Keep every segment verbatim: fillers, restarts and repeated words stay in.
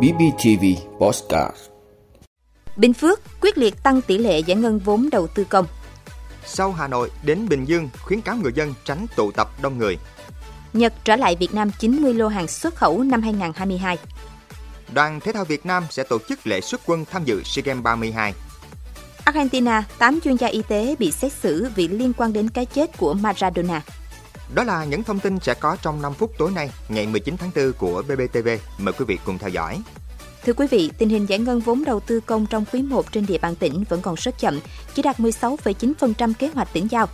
bê pê tê vê Podcast. Bình Phước quyết liệt tăng tỷ lệ giải ngân vốn đầu tư công. Sau Hà Nội đến Bình Dương khuyến cáo người dân tránh tụ tập đông người. Nhật trở lại Việt Nam chín mươi lô hàng xuất khẩu năm hai không hai hai. Đoàn thể thao Việt Nam sẽ tổ chức lễ xuất quân tham dự SEA Games ba mươi hai. Argentina, tám chuyên gia y tế bị xét xử vì liên quan đến cái chết của Maradona. Đó là những thông tin sẽ có trong năm phút tối nay, ngày mười chín tháng tư của bê pê tê vê. Mời quý vị cùng theo dõi. Thưa quý vị, tình hình giải ngân vốn đầu tư công trong quý một trên địa bàn tỉnh vẫn còn rất chậm, chỉ đạt mười sáu phẩy chín phần trăm kế hoạch tỉnh giao.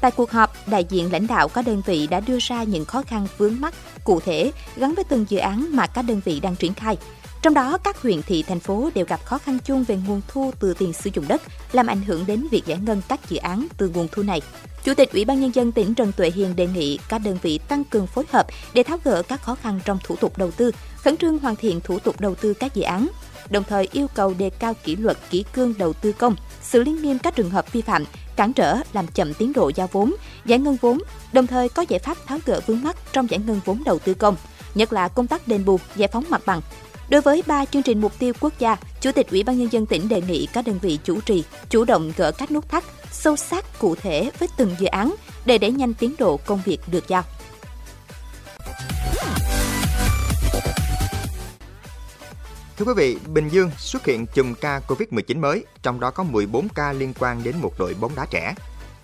Tại cuộc họp, đại diện lãnh đạo các đơn vị đã đưa ra những khó khăn vướng mắc cụ thể gắn với từng dự án mà các đơn vị đang triển khai. Trong đó, các huyện, thị, thành phố đều gặp khó khăn chung về nguồn thu từ tiền sử dụng đất, làm ảnh hưởng đến việc giải ngân các dự án từ nguồn thu này. Chủ tịch Ủy ban Nhân dân tỉnh Trần Tuệ Hiền đề nghị các đơn vị tăng cường phối hợp để tháo gỡ các khó khăn trong thủ tục đầu tư, khẩn trương hoàn thiện thủ tục đầu tư các dự án, đồng thời yêu cầu đề cao kỷ luật kỷ cương đầu tư công, xử lý nghiêm các trường hợp vi phạm, cản trở, làm chậm tiến độ giao vốn, giải ngân vốn, đồng thời có giải pháp tháo gỡ vướng mắc trong giải ngân vốn đầu tư công, nhất là công tác đền bù, giải phóng mặt bằng. Đối với ba chương trình mục tiêu quốc gia, Chủ tịch Ủy ban Nhân dân tỉnh đề nghị các đơn vị chủ trì, chủ động gỡ các nút thắt, sâu sát cụ thể với từng dự án để đẩy nhanh tiến độ công việc được giao. Thưa quý vị, Bình Dương xuất hiện chùm ca covid mười chín mới, trong đó có mười bốn ca liên quan đến một đội bóng đá trẻ.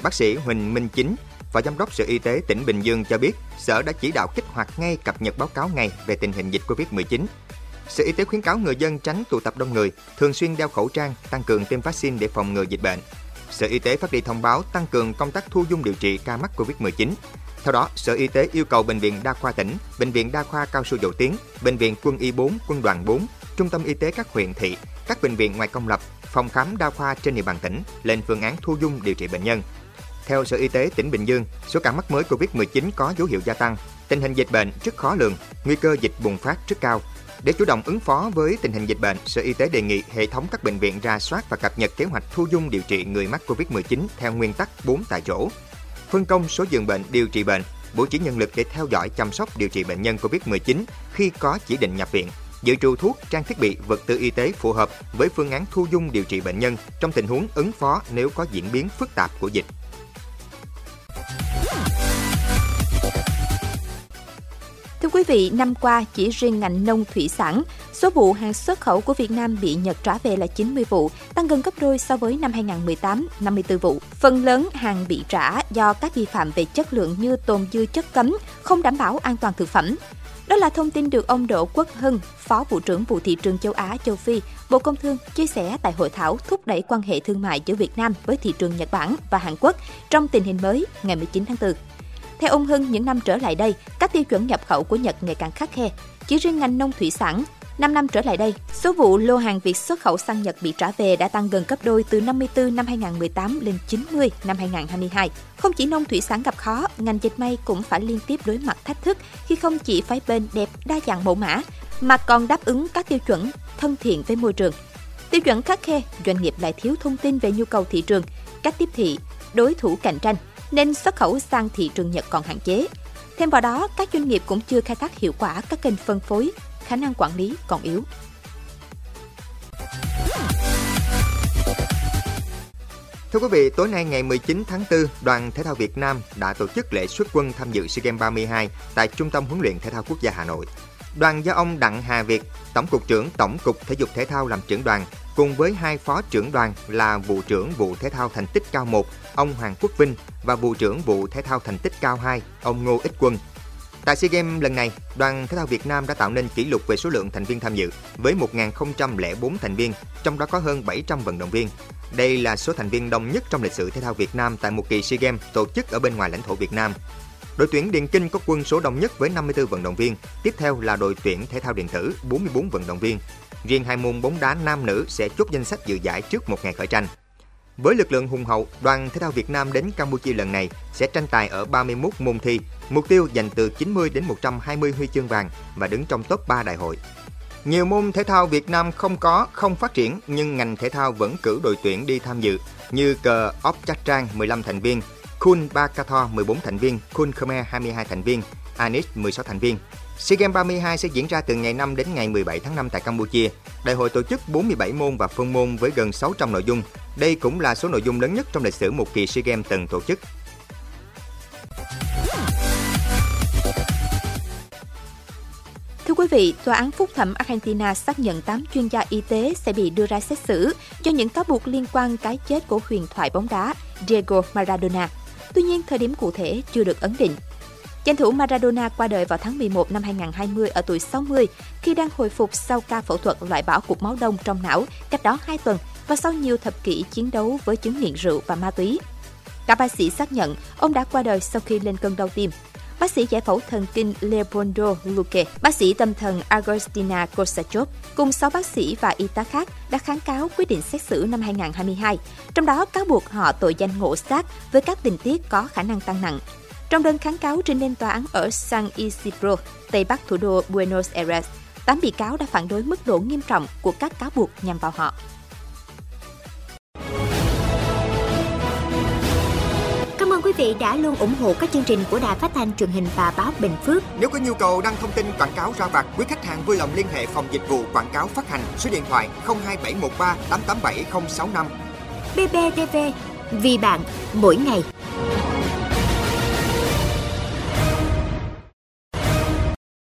Bác sĩ Huỳnh Minh Chính, Phó Giám đốc Sở Y tế tỉnh Bình Dương cho biết, Sở đã chỉ đạo kích hoạt ngay cập nhật báo cáo ngày về tình hình dịch covid mười chín. Sở Y tế khuyến cáo người dân tránh tụ tập đông người, thường xuyên đeo khẩu trang, tăng cường tiêm vaccine để phòng ngừa dịch bệnh. Sở Y tế phát đi thông báo tăng cường công tác thu dung điều trị ca mắc covid mười chín. Theo đó, Sở Y tế yêu cầu Bệnh viện Đa khoa tỉnh, Bệnh viện Đa khoa Cao Su Dầu Tiếng, Bệnh viện Quân y bốn, Quân đoàn bốn, Trung tâm Y tế các huyện thị, các bệnh viện ngoài công lập, phòng khám đa khoa trên địa bàn tỉnh lên phương án thu dung điều trị bệnh nhân. Theo Sở Y tế tỉnh Bình Dương, số ca mắc mới covid mười chín có dấu hiệu gia tăng, tình hình dịch bệnh rất khó lường, nguy cơ dịch bùng phát rất cao. Để chủ động ứng phó với tình hình dịch bệnh, Sở Y tế đề nghị hệ thống các bệnh viện rà soát và cập nhật kế hoạch thu dung điều trị người mắc covid mười chín theo nguyên tắc bốn tại chỗ. Phân công số giường bệnh điều trị bệnh, bố trí nhân lực để theo dõi chăm sóc điều trị bệnh nhân covid mười chín khi có chỉ định nhập viện, dự trù thuốc, trang thiết bị, vật tư y tế phù hợp với phương án thu dung điều trị bệnh nhân trong tình huống ứng phó nếu có diễn biến phức tạp của dịch. Thưa quý vị, năm qua, chỉ riêng ngành nông thủy sản, số vụ hàng xuất khẩu của Việt Nam bị Nhật trả về là chín mươi vụ, tăng gần gấp đôi so với năm hai không một tám, năm mươi tư vụ. Phần lớn hàng bị trả do các vi phạm về chất lượng như tồn dư chất cấm, không đảm bảo an toàn thực phẩm. Đó là thông tin được ông Đỗ Quốc Hưng, Phó Vụ trưởng Vụ Thị trường Châu Á, Châu Phi, Bộ Công Thương chia sẻ tại hội thảo thúc đẩy quan hệ thương mại giữa Việt Nam với thị trường Nhật Bản và Hàn Quốc trong tình hình mới ngày mười chín tháng tư. Theo ông Hưng, những năm trở lại đây, các tiêu chuẩn nhập khẩu của Nhật ngày càng khắt khe. Chỉ riêng ngành nông thủy sản, năm năm trở lại đây, số vụ lô hàng Việt xuất khẩu sang Nhật bị trả về đã tăng gần gấp đôi từ năm mươi tư năm hai không một tám lên chín mươi năm hai không hai hai. Không chỉ nông thủy sản gặp khó, ngành dệt may cũng phải liên tiếp đối mặt thách thức khi không chỉ phải bền đẹp, đa dạng mẫu mã, mà còn đáp ứng các tiêu chuẩn thân thiện với môi trường. Tiêu chuẩn khắt khe, doanh nghiệp lại thiếu thông tin về nhu cầu thị trường, cách tiếp thị, đối thủ cạnh tranh, nên xuất khẩu sang thị trường Nhật còn hạn chế. Thêm vào đó, các doanh nghiệp cũng chưa khai thác hiệu quả các kênh phân phối, khả năng quản lý còn yếu. Thưa quý vị, tối nay ngày mười chín tháng tư, Đoàn Thể thao Việt Nam đã tổ chức lễ xuất quân tham dự SEA Games ba mươi hai tại Trung tâm Huấn luyện Thể thao Quốc gia Hà Nội. Đoàn do ông Đặng Hà Việt, Tổng cục trưởng Tổng cục Thể dục Thể thao làm trưởng đoàn, cùng với hai phó trưởng đoàn là Vụ trưởng Vụ Thể thao Thành tích cao một, ông Hoàng Quốc Vinh và Vụ trưởng Vụ Thể thao Thành tích cao hai, ông Ngô Ích Quân. Tại SEA Games lần này, Đoàn Thể thao Việt Nam đã tạo nên kỷ lục về số lượng thành viên tham dự với một nghìn không trăm lẻ bốn thành viên, trong đó có hơn bảy trăm vận động viên. Đây là số thành viên đông nhất trong lịch sử thể thao Việt Nam tại một kỳ SEA Games tổ chức ở bên ngoài lãnh thổ Việt Nam. Đội tuyển điền kinh có quân số đông nhất với năm mươi tư vận động viên, tiếp theo là đội tuyển thể thao điện tử bốn mươi bốn vận động viên. Riêng hai môn bóng đá nam nữ sẽ chốt danh sách dự giải trước một ngày khởi tranh. Với lực lượng hùng hậu, Đoàn Thể thao Việt Nam đến Campuchia lần này sẽ tranh tài ở ba mươi mốt môn thi, mục tiêu giành từ chín mươi đến một trăm hai mươi huy chương vàng và đứng trong top ba đại hội. Nhiều môn thể thao Việt Nam không có, không phát triển nhưng ngành thể thao vẫn cử đội tuyển đi tham dự như cờ ốc chát trang mười lăm thành viên, Khun Ba Katho mười bốn thành viên, Khun Khmer hai mươi hai thành viên, Anis mười sáu thành viên. SEA Games ba mươi hai sẽ diễn ra từ ngày năm đến ngày mười bảy tháng năm tại Campuchia. Đại hội tổ chức bốn mươi bảy môn và phân môn với gần sáu trăm nội dung. Đây cũng là số nội dung lớn nhất trong lịch sử một kỳ SEA Games từng tổ chức. Thưa quý vị, Tòa án Phúc thẩm Argentina xác nhận tám chuyên gia y tế sẽ bị đưa ra xét xử cho những cáo buộc liên quan cái chết của huyền thoại bóng đá Diego Maradona. Tuy nhiên, thời điểm cụ thể chưa được ấn định. Danh thủ Maradona qua đời vào tháng mười một năm hai không hai không ở tuổi sáu mươi khi đang hồi phục sau ca phẫu thuật loại bỏ cục máu đông trong não cách đó hai tuần và sau nhiều thập kỷ chiến đấu với chứng nghiện rượu và ma túy. Các bác sĩ xác nhận ông đã qua đời sau khi lên cơn đau tim. Bác sĩ giải phẫu thần kinh Leopoldo Luque, bác sĩ tâm thần Agustina Korsachov cùng sáu bác sĩ và y tá khác đã kháng cáo quyết định xét xử năm hai không hai hai, trong đó cáo buộc họ tội danh ngộ sát với các tình tiết có khả năng tăng nặng. Trong đơn kháng cáo trình lên tòa án ở San Isidro, Tây Bắc thủ đô Buenos Aires, tám bị cáo đã phản đối mức độ nghiêm trọng của các cáo buộc nhằm vào họ. Cảm ơn quý vị đã luôn ủng hộ các chương trình của Đài Phát thanh Truyền hình và Báo Bình Phước. Nếu có nhu cầu đăng thông tin quảng cáo ra vặt, quý khách hàng vui lòng liên hệ phòng dịch vụ quảng cáo phát hành số điện thoại không hai bảy một ba tám tám bảy không sáu năm. bê pê tê vê, vì bạn mỗi ngày.